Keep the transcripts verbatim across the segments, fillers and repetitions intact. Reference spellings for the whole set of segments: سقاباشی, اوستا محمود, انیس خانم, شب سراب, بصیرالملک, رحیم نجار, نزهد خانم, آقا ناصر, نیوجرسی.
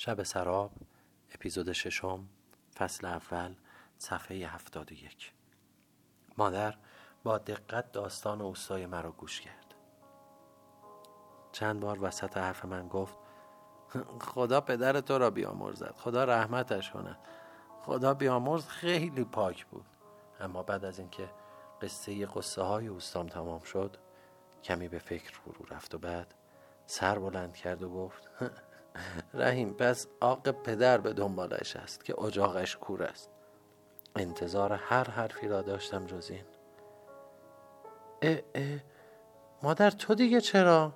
شب سراب، اپیزود ششم، فصل اول، صفحه هفتاد و یک. مادر با دقت داستان اوستای مرا گوش کرد. چند بار وسط حرف من گفت خدا پدر تو را بیامرزد، خدا رحمتش کند. خدا بیامرز خیلی پاک بود. اما بعد از اینکه قصه قصه های اوستام تمام شد کمی به فکر فرو رفت و بعد سر بلند کرد و گفت رحیم پس آق پدر به دنبالش است که اجاقش کور است. انتظار هر حرفی را داشتم جز این. اه اه مادر تو دیگه چرا؟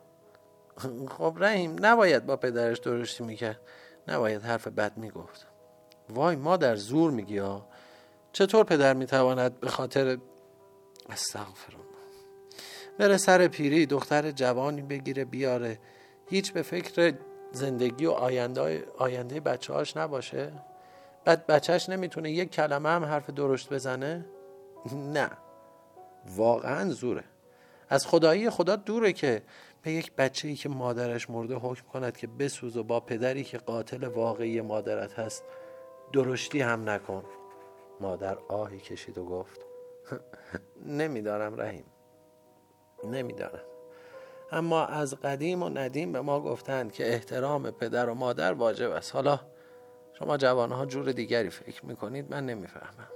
خب رحیم نباید با پدرش درشتی میکرد، نباید حرف بد میگفت. وای مادر زور میگی ها، چطور پدر میتواند به خاطر استغفرالله بره سر پیری دختر جوانی بگیره بیاره، هیچ به فکر زندگی و آینده آینده بچه هاش نباشه؟ بعد بچهش نمیتونه یک کلمه هم حرف درشت بزنه؟ نه واقعا زوره، از خدایی خدا دوره که به یک بچه‌ای که مادرش مرده حکم کند که بسوز و با پدری که قاتل واقعی مادرت هست درشتی هم نکن. مادر آهی کشید و گفت نمیدارم رحیم، نمیدارم. اما از قدیم و ندیم به ما گفتند که احترام پدر و مادر واجب است. حالا شما جوانها جور دیگری فکر میکنید، من نمیفهمم.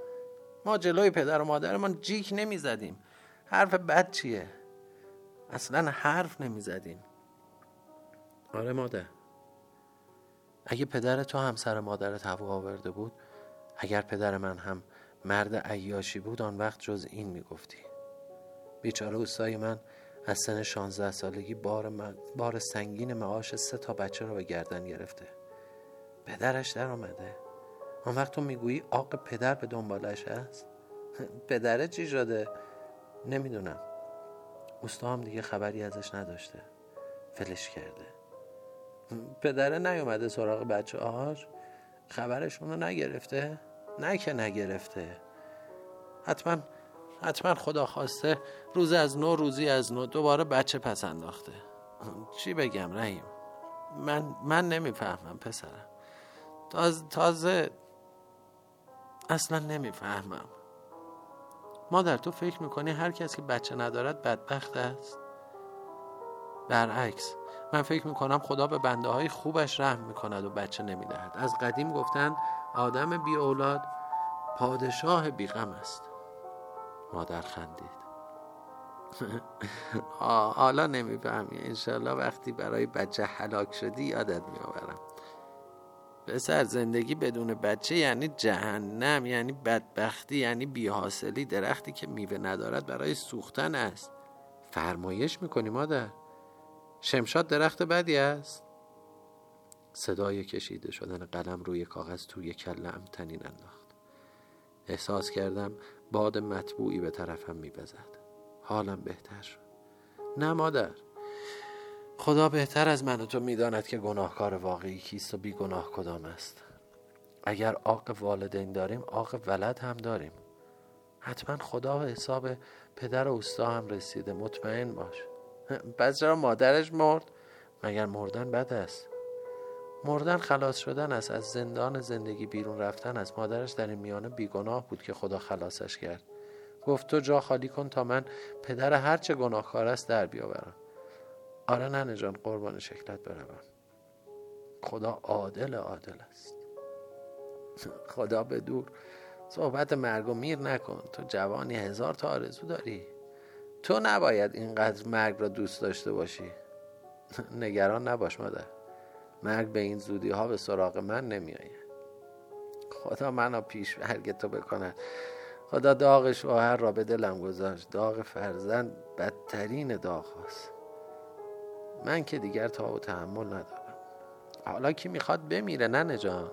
ما جلوی پدر و مادرمان جیک نمیزدیم. حرف بد چیه؟ اصلا حرف نمیزدیم. آره مادر، اگه پدر تو همسر مادرت هوا آورده بود، اگر پدر من هم مرد عیاشی بود، آن وقت جز این میگفتی. بیچاره اوستای من از سن شانزده سالگی بار, م... بار سنگین معاش سه تا بچه رو به گردن گرفته، پدرش در آمده. آن وقت تو میگویی آق پدر به دنبالش هست؟ پدره چی شده؟ نمیدونم. اوستا هم دیگه خبری ازش نداشته، فلش کرده. پدره نیومده سراغ بچه آهاش؟ خبرشون رو نگرفته؟ نه که نگرفته. حتما حتما خدا خواسته روز از نو روزی از نو دوباره بچه پس انداخته. چی بگم رحیم؟ من من نمیفهمم پسرم. تازه تازه اصلا نمیفهمم. مادر تو فکر میکنی هر کس که بچه ندارد بدبخت است؟ برعکس، من فکر میکنم خدا به بنده های خوبش رحم میکند و بچه نمیدهد. از قدیم گفتند آدم بی اولاد پادشاه بی غم است. مادر خندید. حالا نمیفهمی، انشالله وقتی برای بچه هلاک شدی یادت میآورم. پسر زندگی بدون بچه یعنی جهنم، یعنی بدبختی، یعنی بی‌حاصلی. درختی که میوه ندارد برای سوختن است. فرمایش میکنی مادر؟ شمشاد درخت بدی است. صدای کشیده شدن قلم روی کاغذ توی کله‌ام تنین انداخت. احساس کردم باد مطبوعی به طرفم می‌وزد. حالم بهتر شد. نه مادر، خدا بهتر از من و تو می‌داند که گناهکار واقعی کیست و بیگناه کدام است. اگر عاق والدین داریم، عاق ولد هم داریم. حتما خدا به حساب پدر و اوستا هم رسیده، مطمئن باش. پس چرا مادرش مرد؟ مگر مردن بد است؟ مردن خلاص شدن است، از زندان زندگی بیرون رفتن است. مادرش در این میانه بیگناه بود که خدا خلاصش کرد. گفت تو جا خالی کن تا من پدر هر چه گناهکار است در بیاورم. آره ننه جان، قربان شکلت بروم. خدا عادل عادل است. خدا به دور، صحبت مرگ و میر نکن. تو جوانی هزار تا آرزو داری، تو نباید اینقدر مرگ را دوست داشته باشی. نگران نباش مادر، مرگ به این زودی ها به سراغ من نمی آید. خدا منو پیش مرگ تو بکند. خدا داغ شوهر را به دلم گذاشت. داغ فرزند بدترین داغ هاست. من که دیگر تا و تحمل ندارم. حالا کی میخواد بمیره ننه جان؟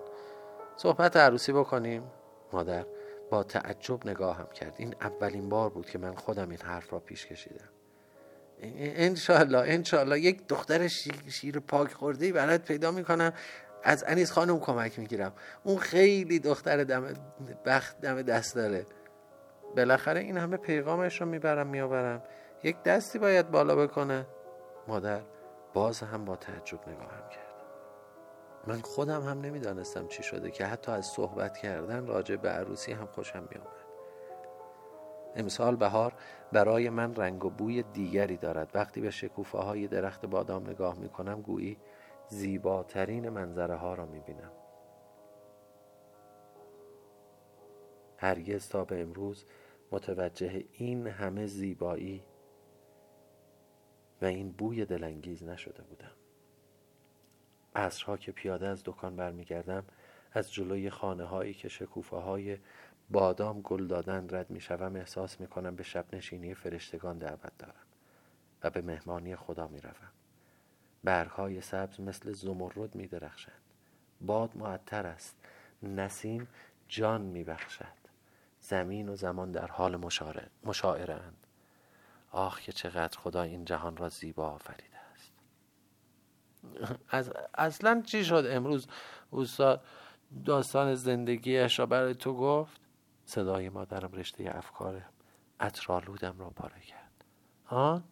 صحبت عروسی بکنیم؟ مادر با تعجب نگاهم کرد. این اولین بار بود که من خودم این حرف را پیش کشیدم. انشالله انشالله یک دختر شیر پاک خوردهی برات پیدا میکنم، از انیس خانم کمک میگیرم. اون خیلی دختر دم بخت دم دست داره. بالاخره این همه پیغامش رو میبرم میآورم، یک دستی باید بالا بکنه. مادر باز هم با تعجب نگاهم کرد. من خودم هم نمیدانستم چی شده که حتی از صحبت کردن راجع به عروسی هم خوشم می آمد. امسال بهار برای من رنگ و بوی دیگری دارد. وقتی به شکوفه های درخت بادام نگاه می کنم گویی زیباترین منظره ها را می بینم. هرگز تا به امروز متوجه این همه زیبایی و این بوی دلانگیز نشده بودم. عصرها که پیاده از دکان برمیگردم، از جلوی خانه هایی که شکوفه های بادام گل دادن رد می شوم، احساس می کنم به شب نشینی فرشتگان دعوت دارم و به مهمانی خدا می روم. برگ های سبز مثل زمرد می درخشند. باد معطر است. نسیم جان می بخشد. زمین و زمان در حال مشاعره اند. آخ که چقدر خدا این جهان را زیبا آفریده است. از اصلا چی شد امروز اوستا داستان زندگیش را برای تو گفت؟ صدای مادرم رشته افکارم عطرآلودم را پاره کرد. ها؟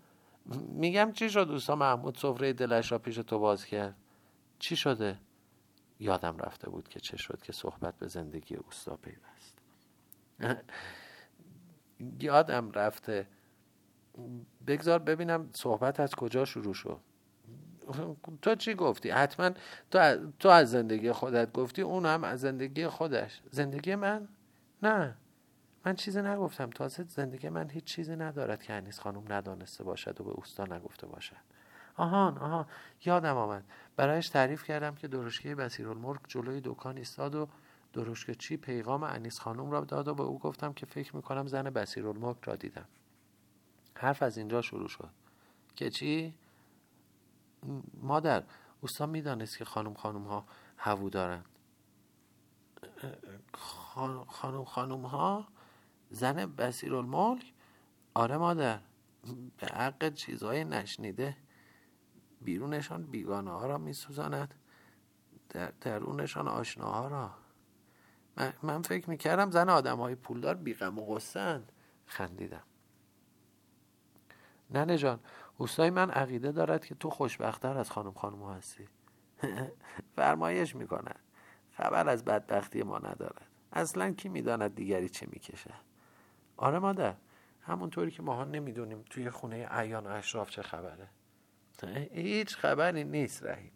میگم چی شد اوستا محمود سفره دلش را پیش تو باز کرد؟ چی شده؟ یادم رفته بود که چه شد که صحبت به زندگی اوستا پیوست. یادم رفته. بگذار ببینم صحبت از کجا شروع شد. تو چی گفتی؟ حتما تو تو از زندگی خودت گفتی، اون هم از زندگی خودش. زندگی من؟ نه، من چیزی نگفتم. تازه زندگی من هیچ چیزی ندارد که انیس خانم ندانسته باشد و به اوستا نگفته باشد. آهان آها یادم آمد. برایش تعریف کردم که درشکه بصیرالملک جلوی دکان ایستاد و درشکه چی پیغام انیس خانم را داد و به او گفتم که فکر می‌کنم زن بصیرالملک را دیدم. حرف از اینجا شروع شد که چی؟ مادر، اوستا میدانست که خانم خانم ها هوو دارند. خانم خانم ها زن بصیرالملک؟ آره مادر، به حق چیزهای نشنیده. بیرونشان بیگانه ها را میسوزاند، در درونشان آشنا ها را. من, من فکر میکردم زن آدم های پولدار بیغم و غصه‌اند. خندیدم. ننه جان، اوستای من عقیده دارد که تو خوشبخت‌تر از خانم خانم هستی. فرمایش می‌کند. خبر از بدبختی ما ندارد. اصلاً کی می‌داند دیگری چه می‌کشد؟ آره مادر، همونطوری که ماها نمی‌دونیم توی خونه عیان و اشراف چه خبره. هیچ خبری نیست رحیم.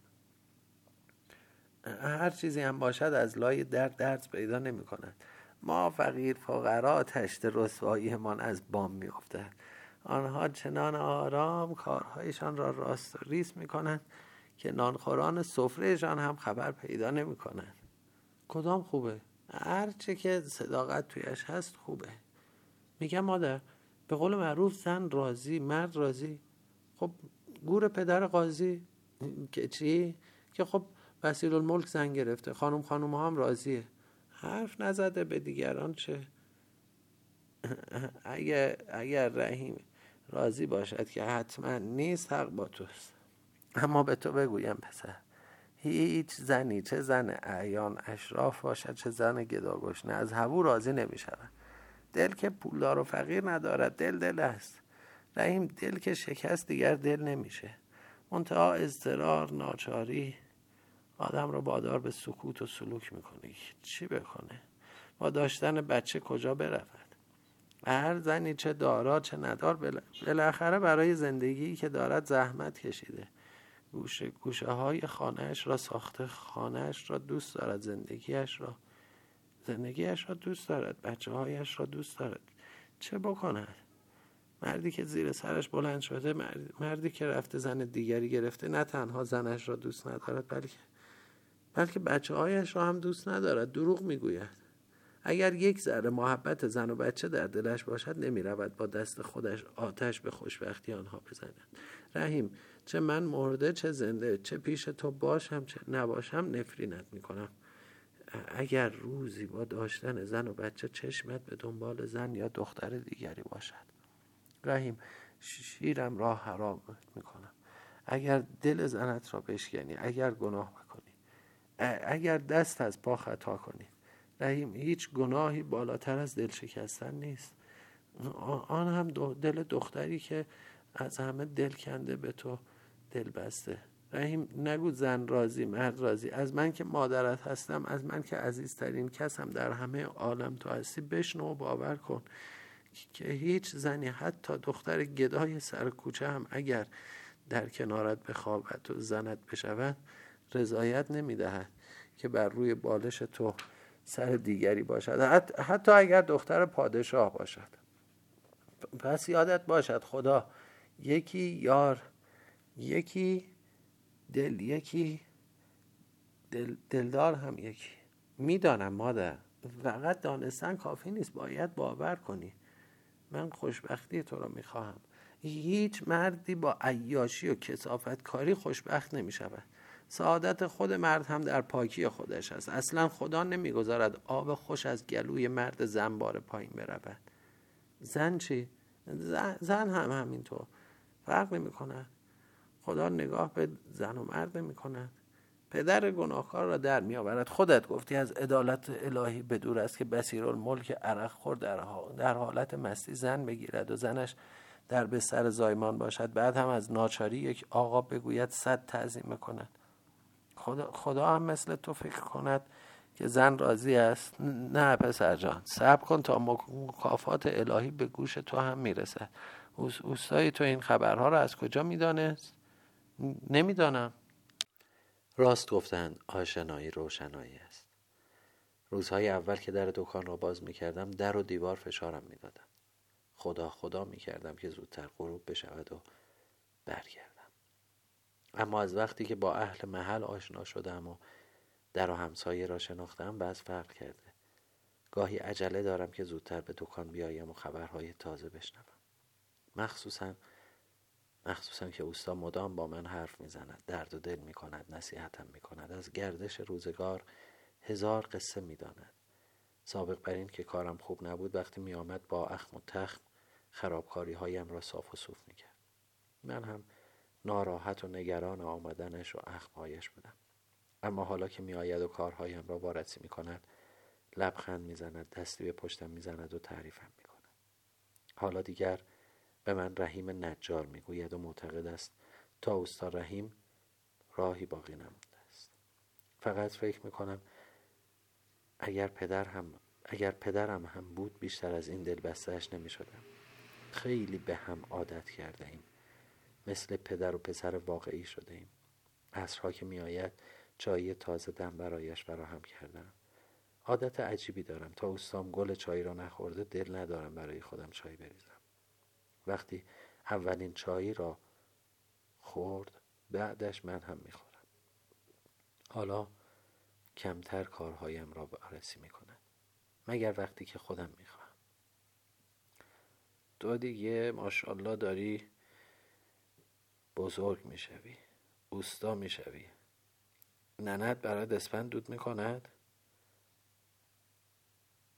هر چیزی هم باشد از لای درد درد پیدا نمی‌کند. ما فقیر فقرا تشت رسوایی‌مان از بام می‌افتند. آنها چنان آرام کارهایشان را راست و ریس می کنند که نانخوران سفرهشان هم خبر پیدا نمی کنند. کدام خوبه؟ هرچه که صداقت تویش هست خوبه. میگم مادر، به قول معروف زن راضی مرد راضی. خب گور پدر قاضی که چی؟ که خب بصیرالملک زن گرفته، خانم خانم هم راضیه. حرف نزده به دیگران چه؟ اگر اگر رحیم راضی باشد که حتما نیست، حق با توست. اما به تو بگویم پسر، هیچ زنی چه زن اعیان اشراف باشد چه زن گداگشنه از هوو راضی نمی شود. دل که پولدار و فقیر ندارد، دل دل است رحیم. دل که شکست دیگر دل نمیشه. منتها اضطرار، ناچاری آدم رو وادار به سکوت و سلوک میکنه. چی بکنه؟ با داشتن بچه کجا برود؟ هر زنی چه دارا چه ندار بالاخره برای زندگیی که دارد زحمت کشیده. گوشه گوشه های خانهش را ساخته، خانهش را دوست دارد، زندگیش را زندگیش را دوست دارد، بچه هایش را دوست دارد. چه بکند؟ مردی که زیر سرش بلند شده، مردی که رفته زن دیگری گرفته، نه تنها زنش را دوست ندارد بلکه بلکه بچه هایش را هم دوست ندارد. دروغ میگوید. اگر یک ذره محبت زن و بچه در دلش باشد، نمی رود با دست خودش آتش به خوشبختی آنها بزند. رحیم، چه من مرده چه زنده، چه پیش تو باشم چه نباشم، نفرینت می کنم. اگر روزی با داشتن زن و بچه چشمت به دنبال زن یا دختر دیگری باشد، رحیم، شیرم را حرام می کنم. اگر دل زنت را بشکنی، اگر گناه بکنی، اگر دست از پا خطا کنی، رحیم، هیچ گناهی بالاتر از دل شکستن نیست. آن هم دل دختری که از همه دل کنده به تو دل بسته. رحیم نگو زن راضی مرد راضی، از من که مادرت هستم، از من که عزیزترین کسم در همه عالم تو هستی بشنو و باور کن که هیچ زنی حتی دختر گدای سر کوچه هم اگر در کنارت بخوابد و زنت بشود رضایت نمیدهد که بر روی بالش تو سر دیگری باشد، حت، حتی اگر دختر پادشاه باشد. پس یادت باشد خدا یکی یار، یکی دل، یکی دل، دلدار هم یکی. میدانم مادر، فقط دانستن کافی نیست، باید باور کنی. من خوشبختی تو را میخواهم. هیچ مردی با عیاشی و کثافت کاری خوشبخت نمیشود. سعادت خود مرد هم در پاکی خودش است. اصلا خدا نمیگذارد آب خوش از گلوی مرد زنبار پایین برود. زن چی؟ زن, زن هم همینطور. فرق نمی کند. خدا نگاه به زن و مرد نمی کند. پدر گناهکار را در می آورد. خودت گفتی از عدالت الهی بدور است که بصیرالملک عرق خور در حالت مستی زن بگیرد و زنش در بستر زایمان باشد، بعد هم از ناچاری یک آقا بگوید صد تعظیم کند. خدا, خدا هم مثل تو فکر کند که زن راضی است؟ نه پسر جان، صبر کن تا مکافات الهی به گوش تو هم میرسد. اوستای تو این خبرها را از کجا میدانست؟ نمیدانم. راست گفتند، آشنایی روشنایی است. روزهای اول که در دکان را باز میکردم در و دیوار فشارم میدادم. خدا خدا میکردم که زودتر غروب بشود و برگردم. اما از وقتی که با اهل محل آشنا شدم و در و همسایه را شناختم باز فرق کرده. گاهی عجله دارم که زودتر به دکان بیایم و خبرهای تازه بشنوم. مخصوصاً مخصوصاً که اوستا مدام با من حرف میزند، درد و دل میکند، نصیحتم میکند، از گردش روزگار هزار قصه میداند. سابق بر این که کارم خوب نبود، وقتی میآمد با اخم و تخم خرابکاری هایم را صاف و صوف میکرد. من هم ناراحت و نگران آمدنش و اخمهایش بودم. اما حالا که می آید و کارهایم را وارسی می کند، لبخند می زند، دستی به پشتم می زند و تعریفم می کند. حالا دیگر به من رحیم نجار می گوید و معتقد است تا اوستا رحیم راهی باقی نمانده است. فقط فکر می کنم اگر پدر هم اگر پدرم هم بود بیشتر از این دل بستهش نمی شدم. خیلی به هم عادت کرده ایم. مثل پدر و پسر واقعی شده ایم. عصرها که می آید چای تازه دم برایش فراهم کردم. عادت عجیبی دارم، تا اوستام گل چای را نخورده دل ندارم برای خودم چای بریزم. وقتی اولین چای را خورد بعدش من هم میخورم. حالا کمتر کارهایم را بررسی میکنم مگر وقتی که خودم میخوام. تو دیگه ماشاءالله داری بزرگ میشوی، اوستا میشوی. ننت برات اسفند دود میکند؟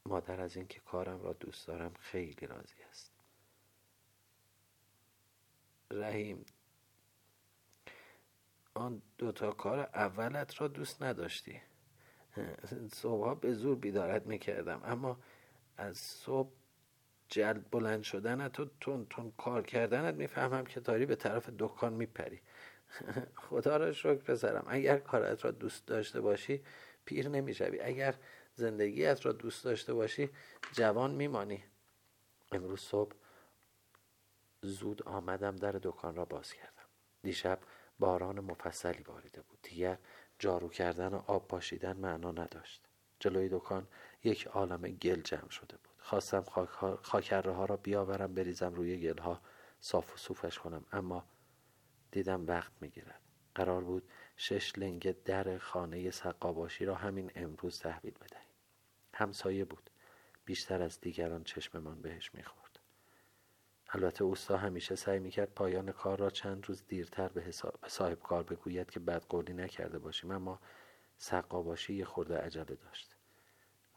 مادر از این که کارم را دوست دارم خیلی راضی است. رحیم، آن دوتا کار اولت را دوست نداشتی. صبحا به زور بیدارت میکردم، اما از صبح جلد بلند شدنت و تون تون کار کردنت میفهمم که داری به طرف دکان میپری. خدا را شکر پسرم، اگر کارت را دوست داشته باشی پیر نمیشوی، اگر زندگیت را دوست داشته باشی جوان میمانی. امروز صبح زود آمدم، در دکان را باز کردم. دیشب باران مفصلی باریده بود. دیگر جارو کردن و آب پاشیدن معنا نداشت. جلوی دکان یک عالمه گل جمع شده بود. خواستم خاکره ها را بیاورم بریزم روی گل ها، صاف و صوفش کنم، اما دیدم وقت میگیرد. قرار بود شش لنگ در خانه سقاباشی را همین امروز تحویل بدهیم. همسایه بود، بیشتر از دیگران چشممان بهش میخورد. البته اوستا همیشه سعی میکرد پایان کار را چند روز دیرتر به صاحب کار بگوید که بدقولی نکرده باشیم، اما سقاباشی یه خورده عجله داشت.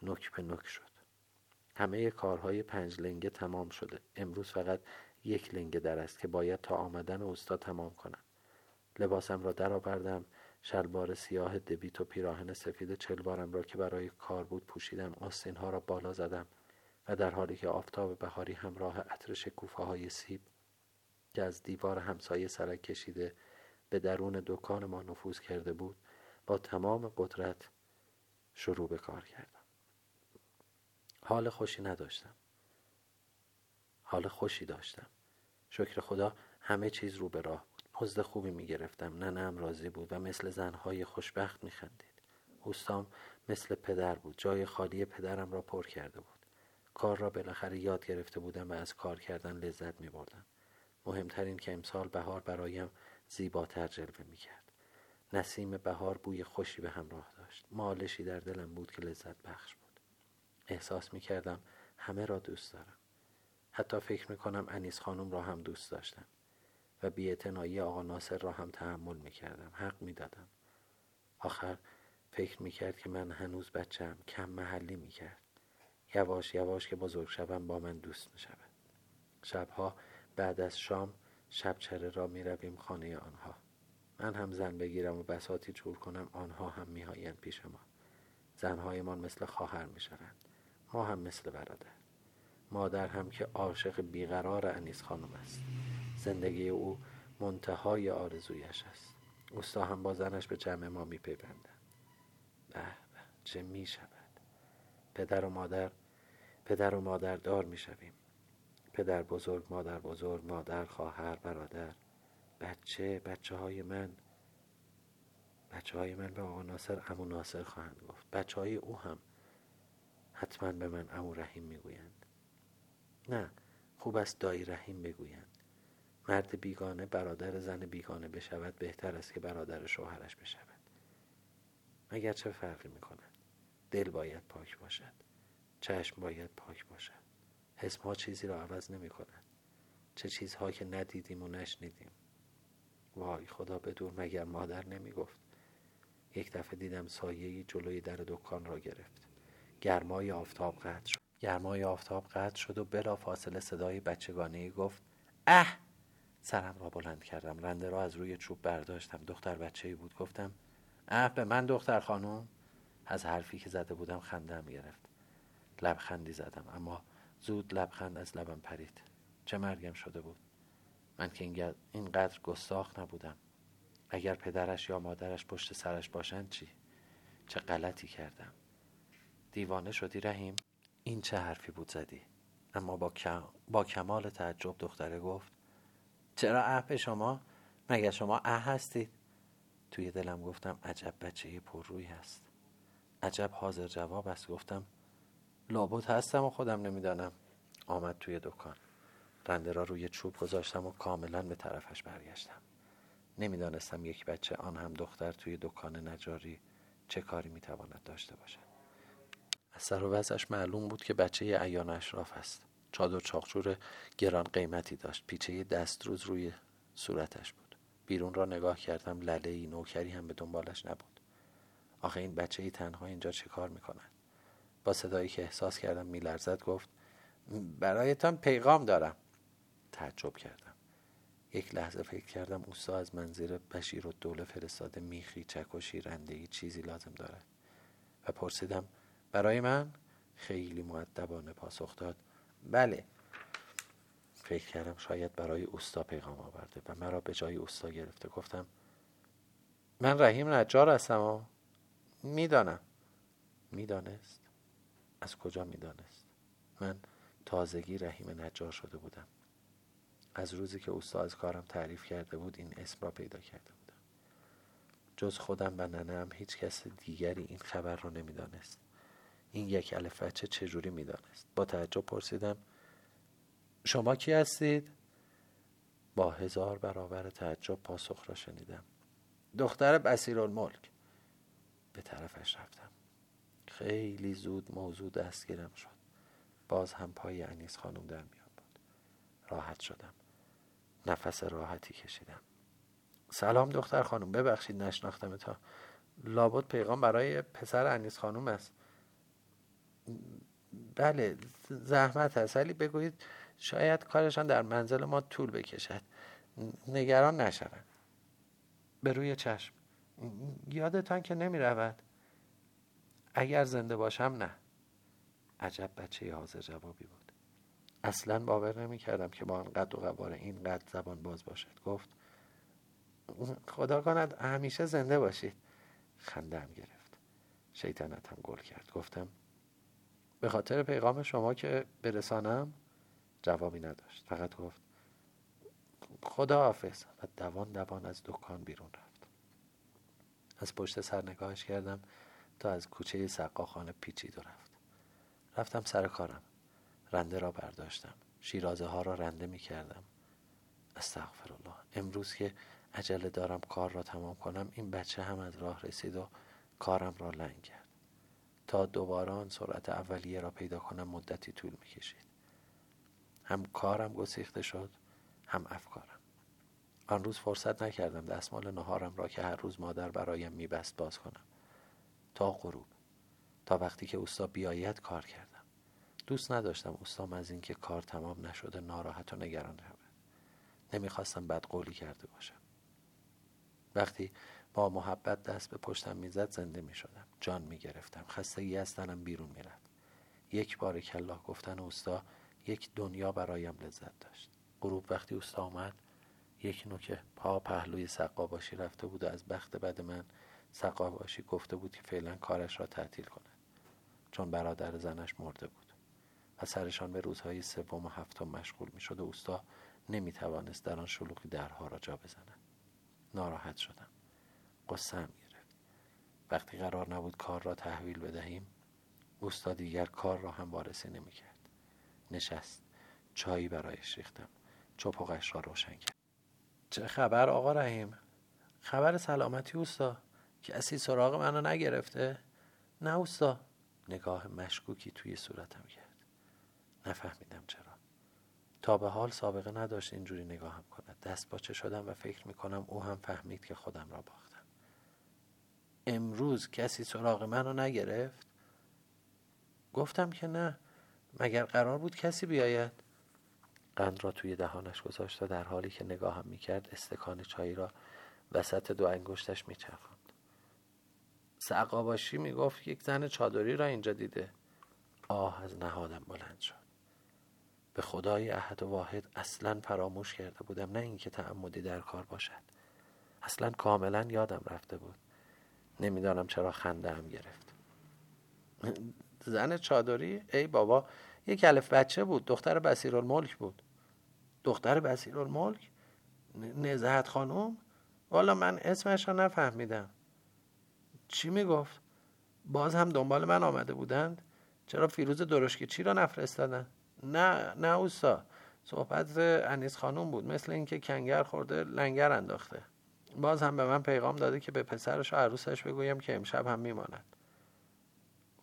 نوک به نوک شد. همه کارهای پنج لنگه تمام شده. امروز فقط یک لنگه در است که باید تا آمدن اوستا تمام کنم. لباسم را در آوردم، شلوار سیاه دبیت و پیراهن سفید چلوارم را که برای کار بود پوشیدم، آستین‌ها را بالا زدم و در حالی که آفتاب بهاری همراه عطر شکوفه‌های سیب که از دیوار همسایه سرک کشیده به درون دکان ما نفوذ کرده بود با تمام قدرت شروع به کار کردم. حال خوشی نداشتم. حال خوشی داشتم. شکر خدا همه چیز رو به راه بود. مزد خوبی می گرفتم. ننم راضی بود و مثل زنهای خوشبخت می خندید. اوستام مثل پدر بود. جای خالی پدرم را پر کرده بود. کار را بالاخره یاد گرفته بودم و از کار کردن لذت می بردم. مهمترین که امسال بهار برایم زیباتر جلوه می کرد. نسیم بهار بوی خوشی به همراه داشت. مالشی در دلم بود که لذت بخش بود. احساس می کردم همه را دوست دارم. حتی فکر می کنم انیس خانم را هم دوست داشتم و بی‌اعتنایی آقا ناصر را هم تحمل می کردم. حق می دادم. آخر فکر می کرد که من هنوز بچه‌ام، کم محلی می کرد. یواش یواش که بزرگ شدم با من دوست می شود. شبها بعد از شام شبچره را می رویم خانه آنها. من هم زن بگیرم و بساطی جور کنم، آنها هم می آیند پیش ما. زنهایمان مثل خواهر می شوند. ما هم مثل برادر. مادر هم که عاشق بیقرار انیس خانم است. زندگی او منتهای آرزویش است. اوستا هم با زنش به جمع ما می پیوندند. به به چه می شود. پدر و مادر پدر و مادر دار می شویم. پدر بزرگ، مادر بزرگ، مادر، خواهر، برادر، بچه، بچه های من بچه های من به آقا ناصر عمو ناصر خواهند گفت. بچه های او هم حتما به من عمو رحیم میگویند. نه، خوب است دایی رحیم بگویند. مرد بیگانه برادر زن بیگانه بشود بهتر است که برادر شوهرش بشود. مگر چه فرقی میکند؟ دل باید پاک باشد، چشم باید پاک باشد. اسمها چیزی را عوض نمی کنند. چه چیزها که ندیدیم و نشنیدیم. وای خدا به دور، مگر مادر نمی گفت. یک دفعه دیدم سایه‌ای جلوی در دکان را گرفت. گرمای آفتاب قطع شد. گرمای آفتاب قطع شد و بلا فاصله صدای بچگانه‌ای گفت اه. سرم را بلند کردم. رنده را از روی چوب برداشتم. دختر بچه‌ای بود. گفتم اه به من دختر خانم. از حرفی که زده بودم خنده‌ام گرفت. لبخندی زدم اما زود لبخند از لبم پرید. چه مرگم شده بود. من که اینقدر گستاخ نبودم. اگر پدرش یا مادرش پشت سرش باشند چی؟ چه غلطی کردم. دیوانه شدی رحیم؟ این چه حرفی بود زدی؟ اما با, کم... با کمال تعجب دختره گفت چرا اه به شما؟ مگر شما اه هستید؟ توی دلم گفتم عجب بچه پر روی هست. عجب حاضر جواب است. گفتم لابد هستم و خودم نمیدانم. آمد توی دکان. رنده را روی چوب گذاشتم و کاملا به طرفش برگشتم. نمیدانستم یک بچه، آن هم دختر، توی دکان نجاری چه کاری میتواند داشته باشد. از سر و وضعش معلوم بود که بچه عیان اشراف است. چادر چاقچور گران قیمتی داشت. پیچه دستروز روی صورتش بود. بیرون را نگاه کردم. لله‌ای نوکری هم به دنبالش نبود. آخه این بچه تنها اینجا چه کار میکند؟ با صدایی که احساس کردم میلرزد گفت برایتان پیغام دارم. تعجب کردم. یک لحظه فکر کردم اوستا از منظر بشیرالدوله فرستاده میخی، چکشی، رنده‌ای چیزی لازم دارد و پرسیدم برای من؟ خیلی مؤدبانه پاسخ داد بله. فکر کردم شاید برای اوستا پیغام آورده و مرا به جای اوستا گرفته. گفتم من رحیم نجار هستم و میدانم. میدانست؟ از کجا میدانست؟ من تازگی رحیم نجار شده بودم. از روزی که اوستا از کارم تعریف کرده بود این اسم را پیدا کرده بودم. جز خودم و ننم هیچ کس دیگری این خبر را نمیدانست. این یک الف بچه چجوری میدانست؟ با تعجب پرسیدم شما کی هستید؟ با هزار برابر تعجب پاسخ را شنیدم دختر بصیرالملک. به طرفش رفتم. خیلی زود موضوع دستگیرم شد. باز هم پای انیس خانم در میان بود. راحت شدم. نفس راحتی کشیدم. سلام دختر خانم، ببخشید نشناختم تا. لابد پیغام برای پسر انیس خانم است. بله زحمت هست ولی بگویید شاید کارشان در منزل ما طول بکشد. نگران نشوند. به روی چشم. یادتان که نمی رود. اگر زنده باشم نه. عجب بچه حاضر جوابی بود. اصلا باور نمی کردم که با انقدر و قواره اینقدر زبان باز باشد. گفت خدا کند همیشه زنده باشید. خنده هم گرفت، شیطنت هم گل کرد. گفتم به خاطر پیغام شما که برسانم. جوابی نداشت، فقط گفت خداحافظ و دوان دوان از دکان بیرون رفت. از پشت سر نگاهش کردم تا از کوچه سقاخانه پیچید و رفت. رفتم سر کارم. رنده را برداشتم، شیرازه ها را رنده می کردم. استغفرالله، امروز که عجله دارم کار را تمام کنم، این بچه هم از راه رسید و کارم را لنگ کرد. تا دوباره آن سرعت اولیه را پیدا کنم مدتی طول می کشید. هم کارم گسیخته شد، هم افکارم. آن روز فرصت نکردم دستمال نهارم را که هر روز مادر برایم می بست باز کنم. تا غروب، تا وقتی که اوستا بیاید کار کردم. دوست نداشتم اوستام از این که کار تمام نشده ناراحت و نگران شود. نمیخواستم بدقولی کرده باشم. وقتی با محبت دست به پشتم میزد زنده میشدم، جان میگرفتم، خستگی از تنم بیرون میرفت. یک بار کلا گفتن اوستا یک دنیا برایم لذت داشت. غروب وقتی اوستا آمد، یک نوک پا پهلوی سقاباشی رفته بود و از بخت بد من سقاباشی گفته بود که فعلا کارش را تعطیل کند، چون برادر زنش مرده بود. و سرشان به روزهای سوم و هفتم مشغول می شد و اوستا نمی توانست در آن شلوغی درها را جا بزند. ناراحت شدم، قصه هم گرفت. وقتی قرار نبود کار را تحویل بدهیم، اوستا دیگر کار را هم وارسی نمی کرد. نشست، چایی برایش ریختم، چپقش را روشن کرد. چه خبر آقا رحیم؟ خبر سلامتی اوستا؟ کسی سراغ منو نگرفته؟ نه اوستا. نگاه مشکوکی توی صورتم کرد. نفهمیدم چرا. تا به حال سابقه نداشت اینجوری نگاهم کند. دست باچه شدم و فکر میکنم او هم فهمید که خودم را باختم. امروز کسی سراغ منو نگرفت؟ گفتم که نه. مگر قرار بود کسی بیاید؟ قند را توی دهانش گذاشت و در حالی که نگاهم میکرد استکان چای را وسط دو انگشتش میچرخاند. سقاباشی میگفت یک زن چادری را اینجا دیده. آه از نهادم بلند شد. به خدای احد و واحد اصلاً فراموش کرده بودم، نه اینکه تعمدی در کار باشد. اصلاً کاملاً یادم رفته بود. نمیدانم چرا خنده هم گرفت. زن چادری؟ ای بابا، یک الف بچه بود، دختر بصیرالملک بود. دختر بصیرالملک؟ نزهد خانم؟ والا من اسمش را نفهمیدم. چی میگفت؟ باز هم دنبال من آمده بودند؟ چرا فیروز درشکی چی را نفرستادن؟ نه نه اوستا، صحبت انیس خانم بود، مثل اینکه کنگر خورده لنگر انداخته. باز هم به من پیغام داده که به پسرش و عروسش بگویم که امشب هم میماند.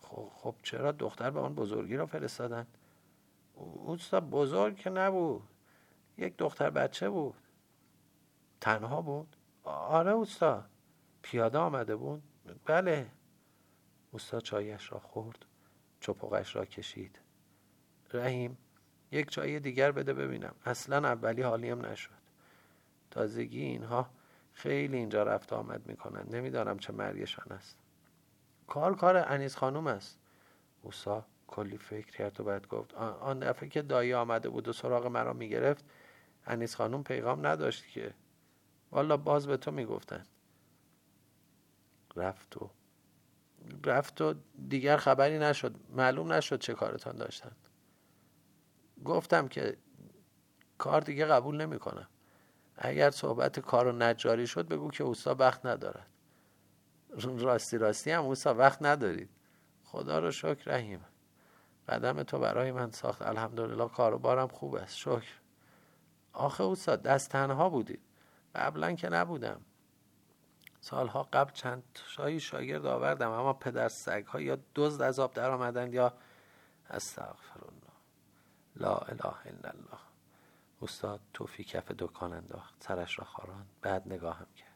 خب خب چرا دختر به آن بزرگی را فرستادن؟ اوستا بزرگ که نبود، یک دختر بچه بود. تنها بود؟ آره اوستا. پیاده آمده بود؟ بله. اوستا چایش را خورد، چپقش را کشید. رحیم، یک چای دیگر بده ببینم. اصلا اولی حالیم نشد. تازگی اینها خیلی اینجا رفت آمد میکنن. نمیدانم چه مرگشان است. کار کار انیس خانم است. اوستا کلی فکر کرد و بعد گفت آن دفعه که دایی آمده بود و سراغ مرا میگرفت، انیس خانم پیغام نداشت که. والا باز به تو میگفتن. رفت و رفت و دیگر خبری نشد. معلوم نشد چه کارتان داشتن. گفتم که کار دیگه قبول نمی کنم. اگر صحبت کار و نجاری شد بگو که اوستا وقت ندارد. راستی راستی هم اوستا وقت ندارید. خدا رو شکر رحیم، قدم تو برای من ساخت. الحمدلله کار و بارم خوب است، شکر. آخه اوستا دست تنها بودید؟ قبلا که نبودم. سالها قبل چند شایی شاگرد آوردم، اما پدر سگ‌ها یا دزد از آب در آمدند یا استغفرالله لا اله الا الله. استاد توفی کف دکان انداخت، سرش را خاراند، بعد نگاهم کرد.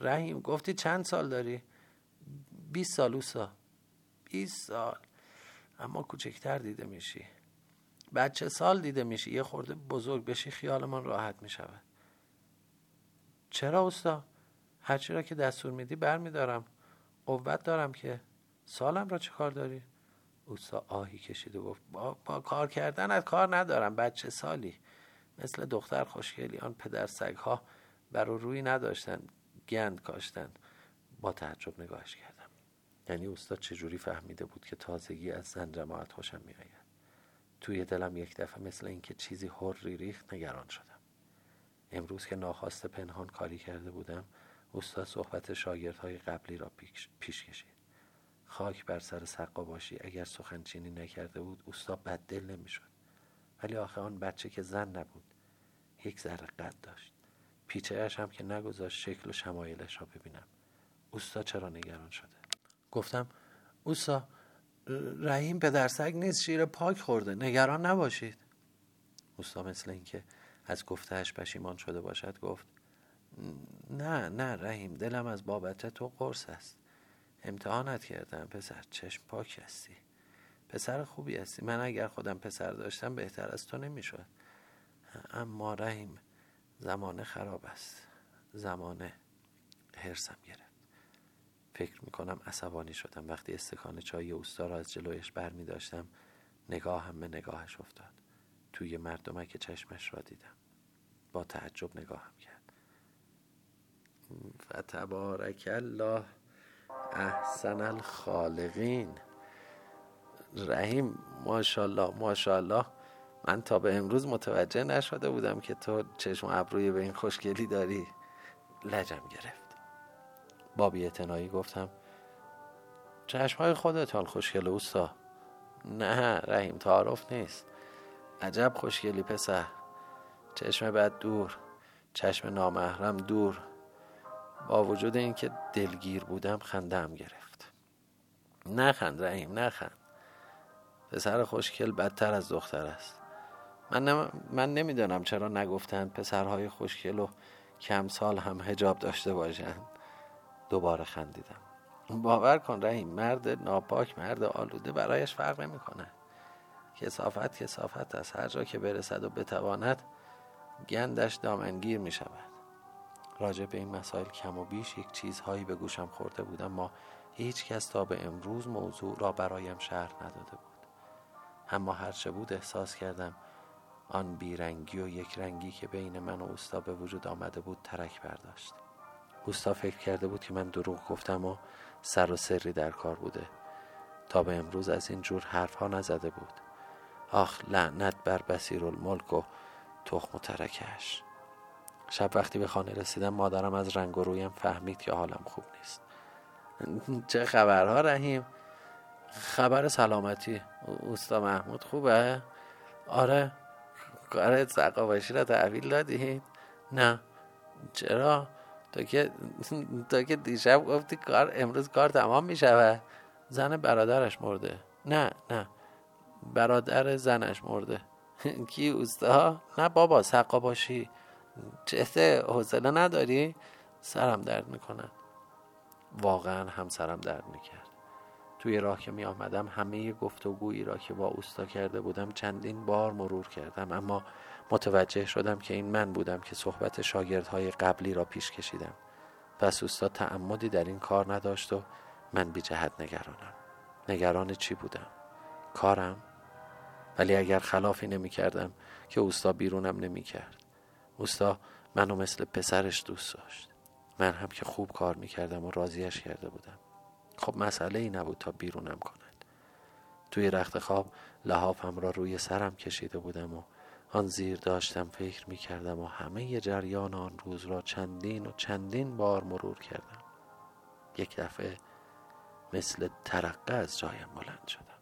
رحیم، گفتی چند سال داری؟ بیست سال اوستا. بیست سال، اما کوچکتر دیده میشی، بچه سال دیده میشی. یه خورده بزرگ بشی خیالمان راحت میشود. چرا اوستا؟ هرچی را که دستور میدی بر میدارم. قوت دارم که. سالم را چه کار داری؟ اوستا آهی کشید و گفت با, با کار کردنت کار ندارم. بچه سالی مثل دختر خوشگلی آن پدر سگ‌ها بر روی نداشتن، گند کاشتن. با تعجب نگاهش کردم. یعنی استاد چجوری فهمیده بود که تازگی از زن جماعت خوشم می آید؟ توی دلم یک دفعه مثل اینکه چیزی هوری ریخت، نگران شدم. امروز که ناخواسته پنهان کاری کرده بودم، استاد صحبت شاگردهای قبلی را پیش, پیش کشید. خاک بر سر سقا باشی، اگر سخنچینی نکرده بود استاد بددل نمی شد. ولی آخه آن بچه که زن نبود، یک ذره قد داشت. پیچه‌اش هم که نگذاشت شکل و شمایلش را ببینم. اوستا چرا نگران شده؟ گفتم اوستا رحیم پدرسگ نیست، شیر پاک خورده، نگران نباشید. اوستا مثل اینکه از گفتهش پشیمان شده باشد گفت نه نه رحیم، دلم از بابت تو قرص است. امتحانت کردم پسر، چشم پاک هستی، پسر خوبی هستی. من اگر خودم پسر داشتم بهتر از تو نمیشد. اما رحیم زمانه خراب است، زمانه. هرسم گرفت. فکر میکنم عصبانی شدم. وقتی استکان چای اوستا را از جلویش برمی داشتم، نگاهم به نگاهش افتاد. توی مردمک چشمش را دیدم. با تعجب نگاهم کرد. فتبارک الله احسن الخالقین. رحیم ماشاءالله ماشاءالله، من تا به امروز متوجه نشده بودم که تو چشم ابروی به این خوشگلی داری. لجم گرفت. با بی‌اعتنایی گفتم چشمهای خودت حال خوشگله اوستا. نه رحیم، تعارف نیست. عجب خوشگلی پسر، چشم بد دور، چشم نامحرم دور. با وجود این که دلگیر بودم خنده‌ام گرفت. نخند رحیم، نخند. پسر خوشگل بدتر از دختر است. من نم... من نمیدانم چرا نگفتند پسرهای خوشگل و کم سال هم حجاب داشته باشند. دوباره خندیدم. باور کن رحیم، مرد ناپاک، مرد آلوده برایش فرق نمی کنه. کثافت کثافت است. هر جا که برسد و بتواند گندش دامنگیر می شود. راجع به این مسائل کم و بیش یک چیزهایی به گوشم خورده بود، اما هیچ کس تا به امروز موضوع را برایم شرح نداده بود. اما هرچه بود احساس کردم آن بیرنگی و یک رنگی که بین من و اوستا به وجود آمده بود ترک برداشت. اوستا فکر کرده بود که من دروغ گفتم و سر و سری در کار بوده. تا به امروز از این جور حرفها نزده بود. آخ لعنت بر بصیرالملک و تخم و ترکش. شب وقتی به خانه رسیدم، مادرم از رنگ و رویم فهمید که حالم خوب نیست. چه خبرها رحیم؟ خبر سلامتی. اوستا محمود خوبه؟ آره. کارت سقاوشی را تحویل دادی؟ نه. چرا؟ تو که تو که دیشب گفتی کار امروز کار تمام می شود. زن برادرش مرده. نه نه، برادر زنش مرده. کی اوستا؟ نه بابا، سقاباشی. چه حوصله نداری؟ سرم درد میکنه. واقعا هم سرم درد میکرد. توی راه که می آمدم همه گفتگویی را که با اوستا کرده بودم چندین بار مرور کردم، اما متوجه شدم که این من بودم که صحبت شاگردهای قبلی را پیش کشیدم. پس اوستا تعمدی در این کار نداشت و من بی جهت نگرانم. نگران چی بودم؟ کارم؟ ولی اگر خلافی نمی کردم که اوستا بیرونم نمی کرد. اوستا منو مثل پسرش دوست داشت. من هم که خوب کار می کردم و راضیش کرده بودم. خب مسئله ای نبود تا بیرونم کند. توی رخت خواب لحافم را روی سرم کشیده بودم و آن زیر داشتم فکر می کردم و همه ی جریان آن روز را چندین و چندین بار مرور کردم. یک دفعه مثل ترقه از جایم بلند شدم.